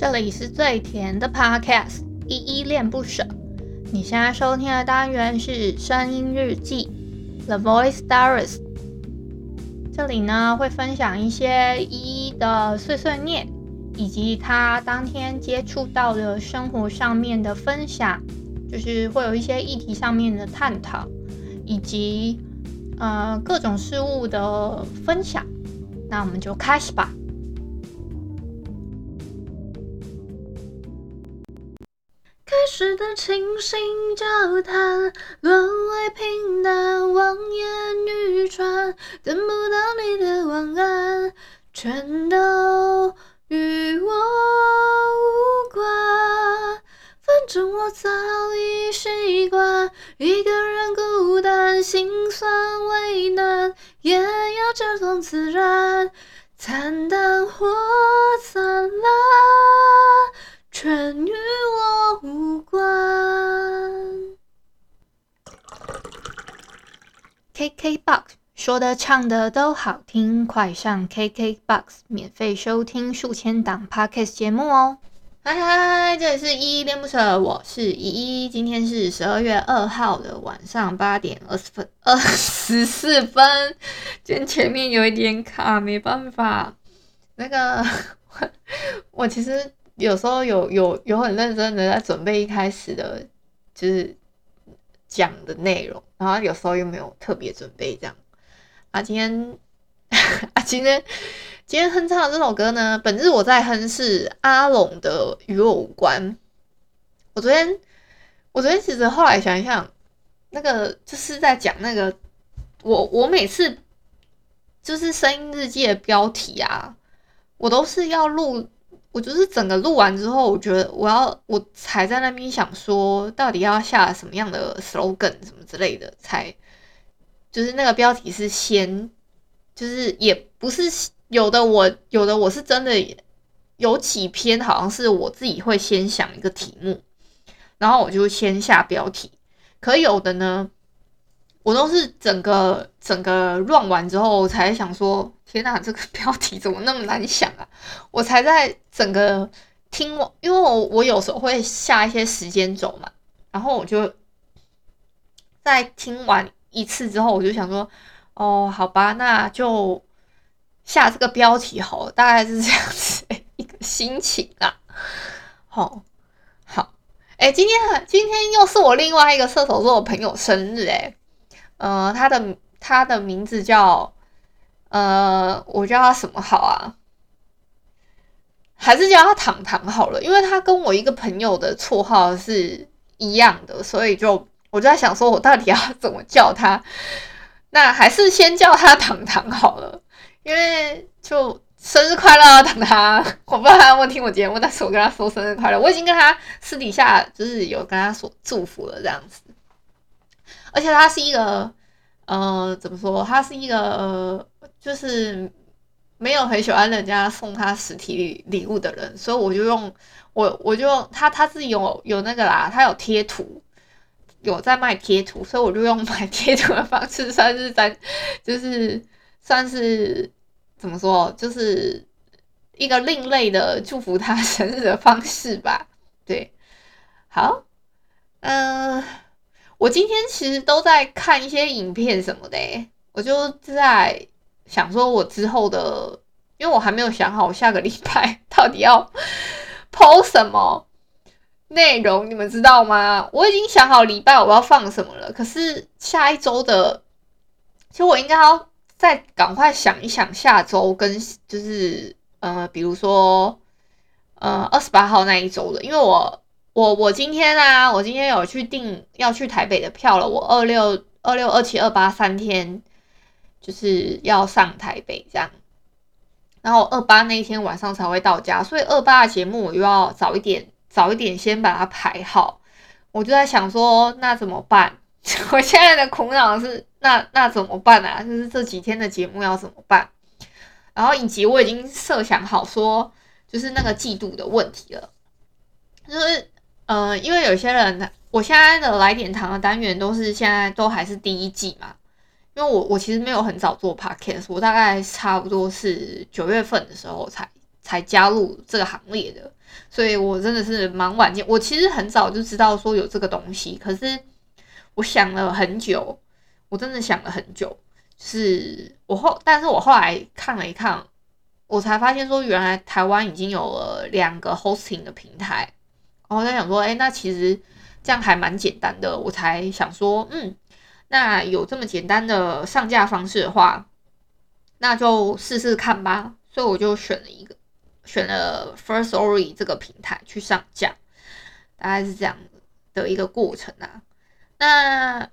这里是最甜的 Podcast， 依依恋不舍。你现在收听的单元是声音日记 The Voice Diaries， 这里呢会分享一些依依的碎碎念，以及他当天接触到的生活上面的分享，就是会有一些议题上面的探讨，以及各种事物的分享。那我们就开始吧。开始的倾心交谈，沦为平淡，望眼欲穿，等不到你的晚安，全都与我无关。反正我早已习惯一个人孤单，心酸为难，也要假装自然，惨淡或灿烂，全与我无关。 KKBOX 说的唱的都好听，快上 KKBOX 免费收听数千档 Podcast 节目哦。嗨，这里是依依恋不舍，我是依依。今天是12月2号的晚上8点24分。今天前面有一点卡，没办法。我其实有时候有很认真的在准备一开始的就是讲的内容，然后有时候又没有特别准备这样。今天哼唱的这首歌呢，本日我在哼是阿龙的《与我无关》。我昨天其实后来想一想，就是在讲我每次就是声音日记的标题啊，我都是要录。我就是整个录完之后，我觉得我才在那边想说，到底要下什么样的 slogan 什么之类的，才就是那个标题是先，就是也不是有的我是真的有几篇好像是我自己会先想一个题目，然后我就先下标题。可有的呢，我都是整个 run 完之后，我才想说，天哪，这个标题怎么那么难想啊？我才在整个听完，因为我有时候会下一些时间轴嘛，然后我就在听完一次之后，我就想说，哦，好吧，那就下这个标题好了，大概是这样子一个心情啦。好，今天又是我另外一个射手座的朋友生日他的名字叫我叫他什么好啊？还是叫他糖糖好了，因为他跟我一个朋友的绰号是一样的，所以我就在想说我到底要怎么叫他。那还是先叫他糖糖好了，因为就生日快乐糖糖。我不知道他会听我节目，但是我跟他说生日快乐，我已经跟他私底下就是有跟他说祝福了这样子。而且他是一个怎么说，他是一个就是没有很喜欢人家送他实体礼物的人，所以我就用他自己有那个啦，他有贴图，有在卖贴图，所以我就用买贴图的方式算是怎么说，就是一个另类的祝福他生日的方式吧。对，好，我今天其实都在看一些影片什么的我就在想说我之后的，因为我还没有想好我下个礼拜到底要 po 什么内容，你们知道吗？我已经想好礼拜我要放什么了，可是下一周的，其实我应该要再赶快想一想下周跟就是比如说28号那一周的，因为我今天有去订要去台北的票了，我26、27、283天就是要上台北这样，然后28那一天晚上才会到家，所以28的节目我又要早一点先把它排好。我就在想说那怎么办？我现在的苦恼是那怎么办啊？就是这几天的节目要怎么办？然后以及我已经设想好说就是那个季度的问题了，就是。因为有些人，我现在的来点糖的单元都是现在都还是第一季嘛，因为我其实没有很早做 podcast， 我大概差不多是9月份的时候才加入这个行列的，所以我真的是蛮晚见，我其实很早就知道说有这个东西，可是我想了很久，我真的想了很久，就是但是我后来看了一看，我才发现说原来台湾已经有了2个 hosting 的平台，然后我在想说那其实这样还蛮简单的，我才想说那有这么简单的上架方式的话，那就试试看吧。所以我就选了 Firstory 这个平台去上架，大概是这样的一个过程啊。那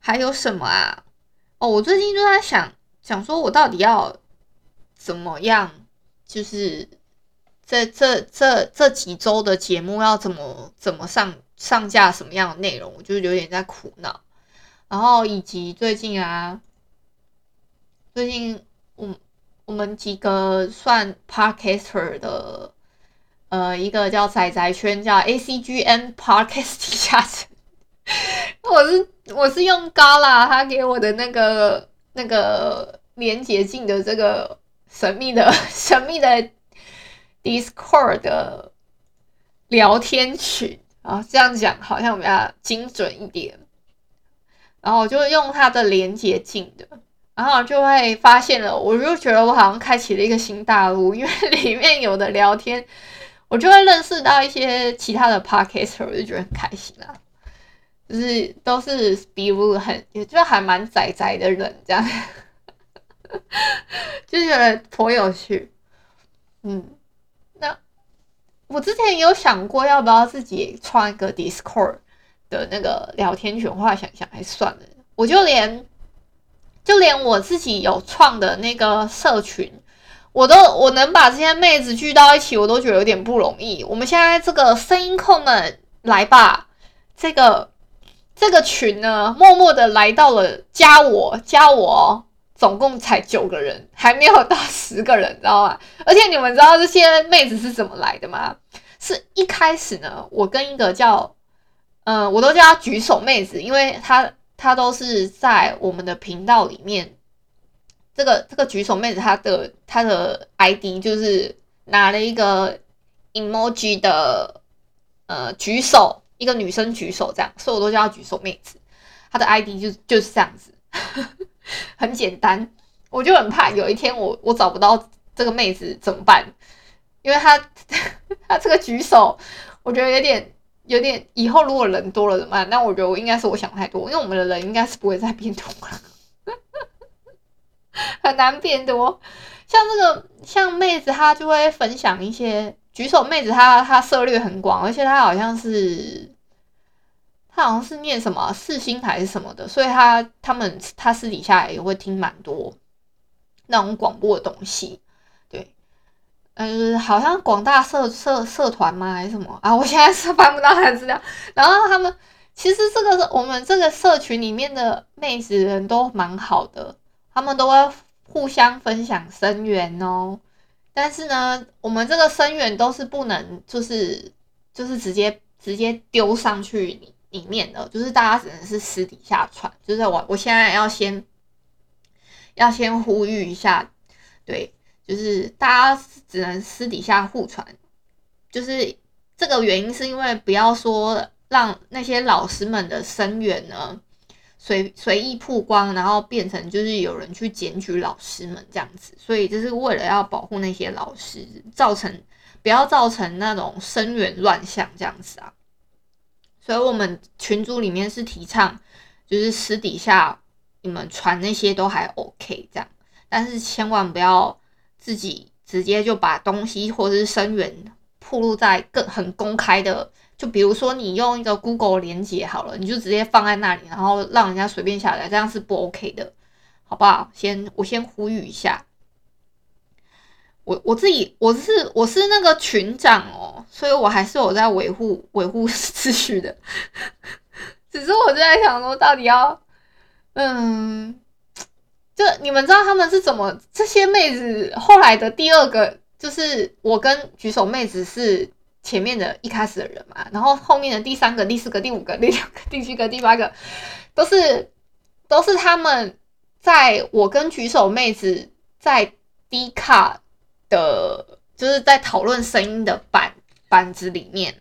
还有什么啊？我最近就在想说我到底要怎么样，就是这几周的节目要怎么上架什么样的内容，我就有点在苦恼。然后以及最近我们几个算 podcaster 的一个叫仔仔圈叫 ACGM Podcast 底下层，我是用高啦他给我的那个连结进的这个神秘的 Discord 的聊天群啊，这样讲好像比较精准一点。然后我就用它的连结进的，然后就会发现了，我就觉得我好像开启了一个新大陆，因为里面有的聊天，我就会认识到一些其他的 podcaster， 我就觉得很开心啦。就是都是比如也就还蛮宅宅的人这样，就觉得颇有趣。那我之前有想过要不要自己创一个 Discord 的那个聊天群，后来想还算了，我就连我自己有创的那个社群，我能把这些妹子聚到一起，我都觉得有点不容易。我们现在这个声音控们来吧，这个群呢，默默的来到了，加我，总共才9个人，还没有到10个人，知道吗？而且你们知道这些妹子是怎么来的吗？是一开始呢，我跟一个叫我都叫她举手妹子，因为她都是在我们的频道里面，这个举手妹子她的 ID 就是拿了一个 emoji 的举手，一个女生举手这样，所以我都叫她举手妹子。她的 ID 就是这样子，很简单。我就很怕有一天我找不到这个妹子怎么办？因为她这个举手，我觉得有点以后如果人多了怎么办？那我觉得我想太多，因为我们的人应该是不会再变多了，很难变多。像妹子她就会分享一些举手妹子她涉猎很广，而且她好像是念什么四星还是什么的，所以她私底下也会听蛮多那种广播的东西。好像广大社团吗还是什么啊？我现在是翻不到他的资料。然后他们其实我们这个社群里面的妹子人都蛮好的，他们都会互相分享声援哦。但是呢，我们这个声援都是不能就是直接丢上去里面的，就是大家只能是私底下传。就是我现在要先呼吁一下，对。就是大家只能私底下互传，就是这个原因是因为不要说让那些老师们的声援呢随意曝光，然后变成就是有人去检举老师们这样子，所以就是为了要保护那些老师，不要造成那种声援乱象这样子啊。所以我们群组里面是提倡就是私底下你们传那些都还 OK 这样，但是千万不要自己直接就把东西或者是声援暴露在很公开的，就比如说你用一个 Google 连结好了，你就直接放在那里，然后让人家随便下载，这样是不 OK 的，好不好？我先呼吁一下，我是那个群长哦，所以我还是有在维护秩序的，只是我就在想说到底要就你们知道他们是怎么，这些妹子后来的第2个就是我跟举手妹子是前面的一开始的人嘛，然后后面的第3个、第4个、第5个、第6个、第7个、第8个都是他们在我跟举手妹子在 D 卡的，就是在讨论声音的板子里面，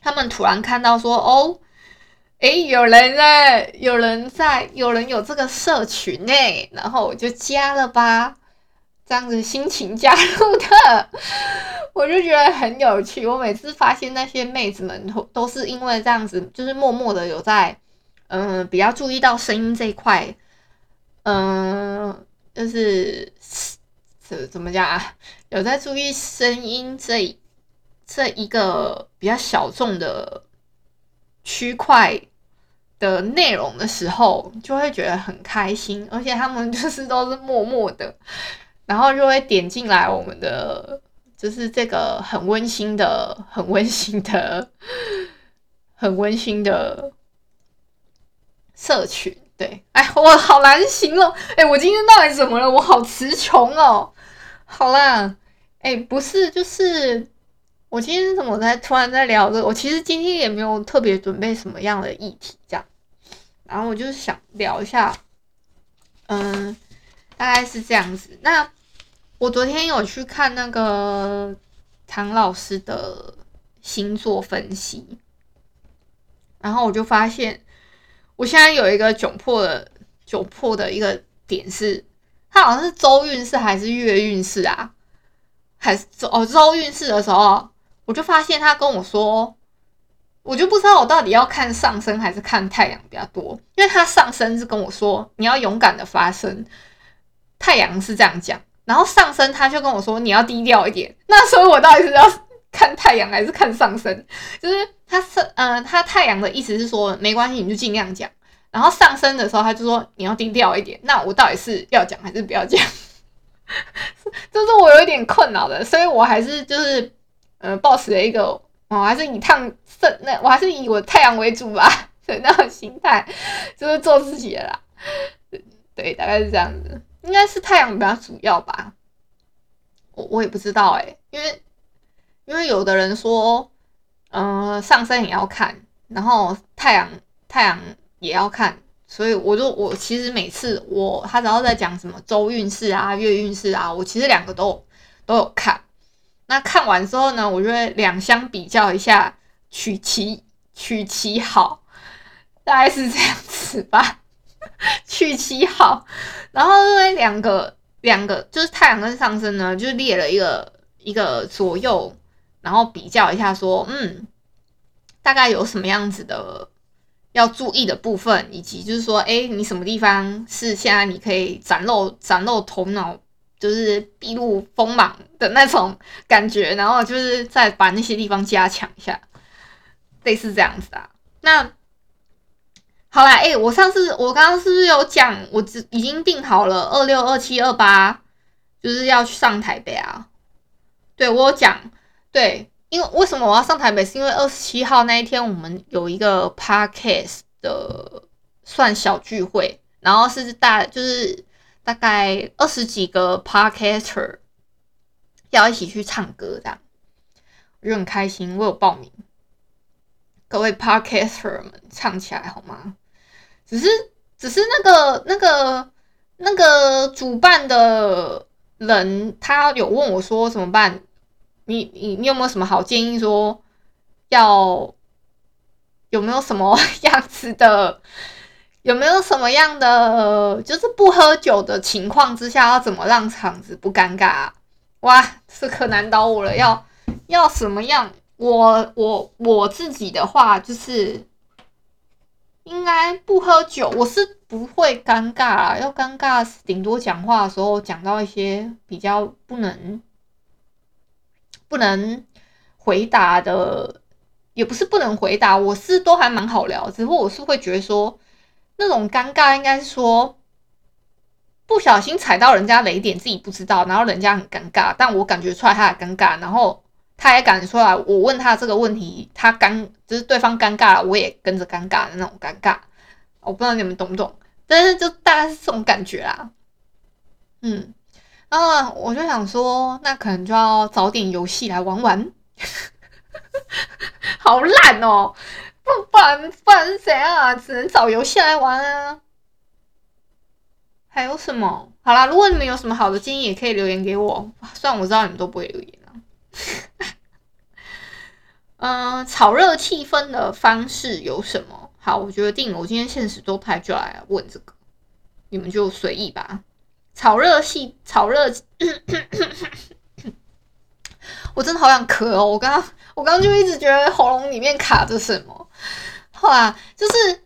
他们突然看到说，哦，诶，有人有这个社群欸，然后我就加了吧，这样子心情加入的，我就觉得很有趣。我每次发现那些妹子们都是因为这样子，就是默默的有在比较注意到声音这一块，就是怎么讲啊，有在注意声音这一个比较小众的区块的内容的时候，就会觉得很开心，而且他们就是都是默默的，然后就会点进来我们的，就是这个很温馨的社群。对，哎，我好难形容，哎，我今天到底怎么了？我好词穷哦。好啦，哎，不是，就是我今天怎么突然在聊这个？我其实今天也没有特别准备什么样的议题，这样，然后我就想聊一下，大概是这样子。那我昨天有去看那个唐老师的星座分析，然后我就发现，我现在有一个窘迫的一个点是，它好像是周运势还是月运势啊？还是周运势的时候，我就发现他跟我说，我就不知道我到底要看上升还是看太阳比较多，因为他上升是跟我说你要勇敢的发声，太阳是这样讲，然后上升他就跟我说你要低调一点。那所以我到底是要看太阳还是看上升？就是他太阳的意思是说没关系，你就尽量讲。然后上升的时候，他就说你要低调一点。那我到底是要讲还是不要讲？这是我有一点困扰的，所以我还是就是抱持了一个，我还是以我太阳为主吧的那种心态，就是做自己的啦。对，大概是这样子，应该是太阳比较主要吧。我也不知道因为有的人说，上升也要看，然后太阳也要看，所以我其实每次他只要在讲什么周运势啊、月运势啊，我其实两个都有看。那看完之后呢，我就会两相比较一下，取其好，大概是这样子吧，取其好。然后因为两个就是太阳跟上升呢，就列了一个左右。然后比较一下说，大概有什么样子的要注意的部分，以及就是说，你什么地方是现在你可以展露头脑，就是筚路锋芒的那种感觉，然后就是再把那些地方加强一下，类似这样子啊。那好啦，我刚刚是不是有讲，我已经定好了26、27、28，就是要去上台北啊？对，我有讲。对，因为为什么我要上台北，是因为27号那一天我们有一个 podcast 的算小聚会，然后就是大概20几个 podcaster 要一起去唱歌这样，我就很开心，我有报名。各位 podcaster 们唱起来好吗？只是那个主办的人他有问我说怎么办。你有没有什么好建议？说有没有什么样子的，有没有什么样的，就是不喝酒的情况之下，要怎么让场子不尴尬啊？哇，这可难倒我了。要什么样？我自己的话，就是应该不喝酒，我是不会尴尬啦。要尴尬，顶多讲话的时候讲到一些比较不能回答的，也不是不能回答，我是都还蛮好聊，只不过我是会觉得说，那种尴尬应该是说不小心踩到人家雷点，自己不知道，然后人家很尴尬，但我感觉出来他的尴尬，然后他也感觉出来，我问他这个问题，就是对方尴尬了，我也跟着尴尬的那种尴尬，我不知道你们懂不懂，但是就大概是这种感觉啦，然后我就想说，那可能就要找点游戏来玩玩，好烂哦！不然是怎样啊？只能找游戏来玩啊。还有什么？好啦，如果你们有什么好的建议也可以留言给我，虽然我知道你们都不会留言啊。炒热气氛的方式有什么？好，我决定了，我今天现实动态就来问这个，你们就随意吧。炒热我真的好想咳哦！我刚刚就一直觉得喉咙里面卡着什么。好啦，就是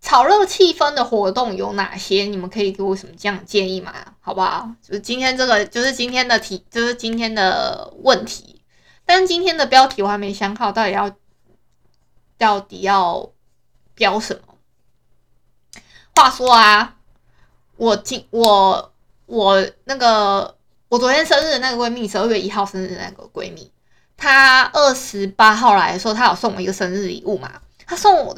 炒热气氛的活动有哪些？你们可以给我什么这样的建议吗？好不好？就是今天这个，就是今天的题，就是今天的问题。但今天的标题我还没想好，到底要标什么？话说啊，我昨天生日的那个闺蜜12月1号生日的那个闺蜜，她28号来的时候，她有送我一个生日礼物嘛。她送我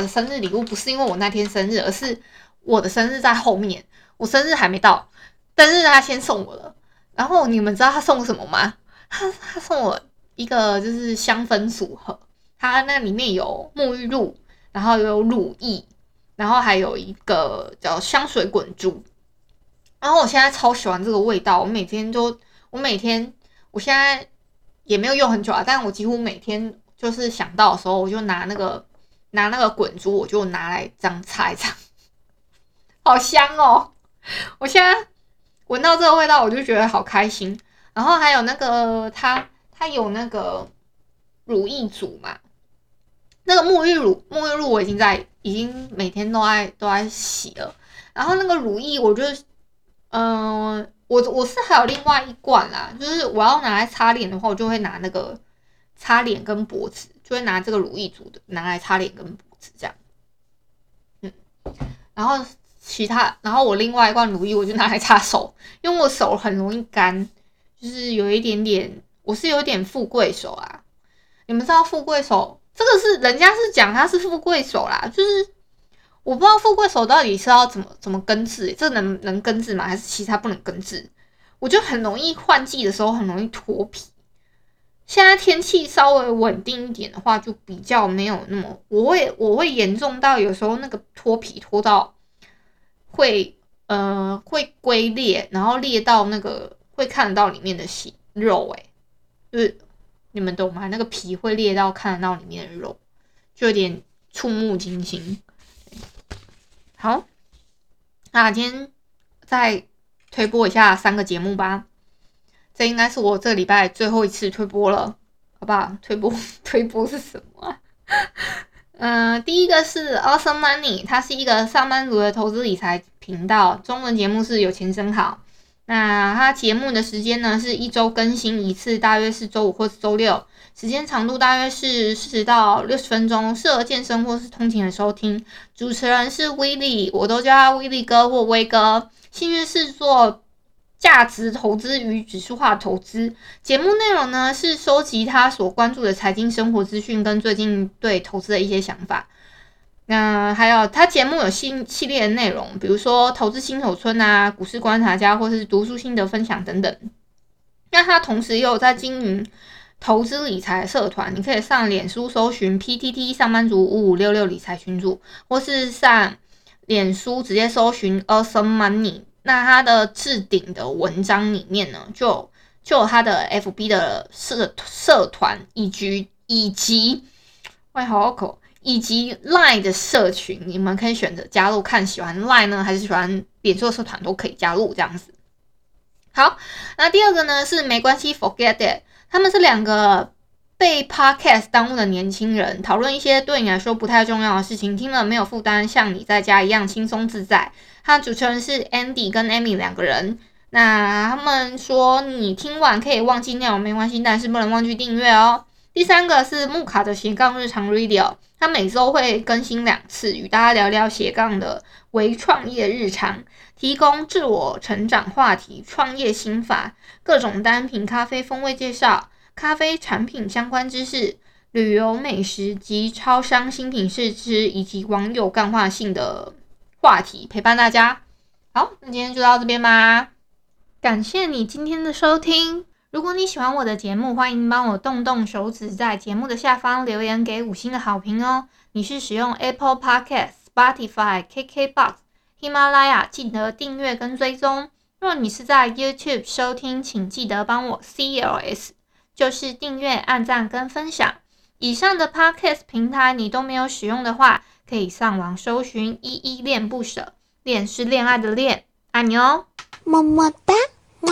的生日礼物不是因为我那天生日，而是我的生日在后面，我生日还没到，但是她先送我了。然后你们知道她送什么吗？她送我一个就是香氛组合，她那里面有沐浴露，然后有乳液，然后还有一个叫香水滚珠。然后我现在超喜欢这个味道，我现在也没有用很久啊，但我几乎每天就是想到的时候，我就拿那个滚珠，我就拿来这样擦一擦，好香哦！我现在闻到这个味道，我就觉得好开心。然后还有那个它有那个乳液组嘛，那个沐浴露我已经每天都在洗了，然后那个乳液我就。我是还有另外一罐啦，就是我要拿来擦脸的话，我就会拿那个擦脸跟脖子，就会拿这个乳液组的拿来擦脸跟脖子这样。然后我另外一罐乳液我就拿来擦手，因为我手很容易干，就是有一点点，我是有点富贵手啊。你们知道富贵手这个是人家是讲他是富贵手啦，就是。我不知道富贵手到底是要怎么根治，这能根治吗？还是其他不能根治？我就很容易换季的时候很容易脱皮。现在天气稍微稳定一点的话，就比较没有那么，我会严重到有时候那个脱皮脱到会龟裂，然后裂到那个会看得到里面的肉就是你们懂吗？那个皮会裂到看得到里面的肉，就有点触目惊心。好，那今天再推播一下3个节目吧。这应该是我这礼拜最后一次推播了，好不好？推播是什么啊？第一个是 Awesome Money， 它是一个上班族的投资理财频道，中文节目是有钱真好。那它节目的时间呢是一周更新一次，大约是周五或是周六，时间长度大约是40到60分钟，适合健身或是通勤的收听。主持人是威利，我都叫他威利哥或威哥。兴趣是做价值投资与指数化投资。节目内容呢是收集他所关注的财经生活资讯跟最近对投资的一些想法。那还有他节目有系列的内容，比如说投资新手村啊、股市观察家或是读书心得分享等等。那他同时也有在经营投资理财社团，你可以上脸书搜寻 PTT 上班族5566理财群组，或是上脸书直接搜寻 Awesome Money。那他的置顶的文章里面呢，就有他的 FB 的社团以及 LINE 的社群，你们可以选择加入，看喜欢 LINE 呢还是喜欢脸书社团都可以加入这样子。好，那第二个呢是没关系 Forget it， 他们是2个被 Podcast 耽误的年轻人，讨论一些对你来说不太重要的事情，听了没有负担，像你在家一样轻松自在。他的主持人是 Andy 跟 Amy 2个人。那他们说你听完可以忘记内容没关系，但是不能忘记订阅哦。第3个是木卡的斜杠日常 Radio， 他每周会更新2次，与大家聊聊斜杠的微创业日常，提供自我成长话题、创业心法、各种单品咖啡风味介绍、咖啡产品相关知识、旅游美食及超商新品试吃，以及网友干话性的话题，陪伴大家。好，那今天就到这边吧，感谢你今天的收听。如果你喜欢我的节目，欢迎帮我动手指，在节目的下方留言给5星的好评哦。你是使用 Apple Podcast、Spotify、KKBOX、HIMALAYA 记得订阅跟追踪。若你是在 YouTube 收听，请记得帮我 CLS， 就是订阅、按赞跟分享。以上的 Podcast 平台你都没有使用的话，可以上网搜寻“依依恋不舍”，恋是恋爱的恋，爱你哦，么么哒，哇！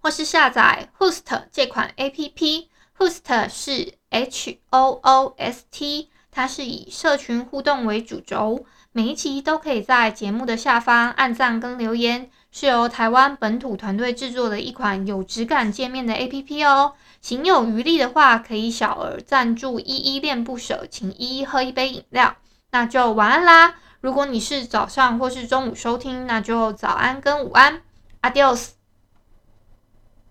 或是下载 HOOST 这款 APP。HOOST 是 HOOST， 它是以社群互动为主轴，每一集都可以在节目的下方按赞跟留言，是由台湾本土团队制作的一款有质感界面的 APP 哦。行有余力的话，可以小额赞助依依恋不舍，请依依喝一杯饮料。那就晚安啦！如果你是早上或是中午收听，那就早安跟午安 ，Adios。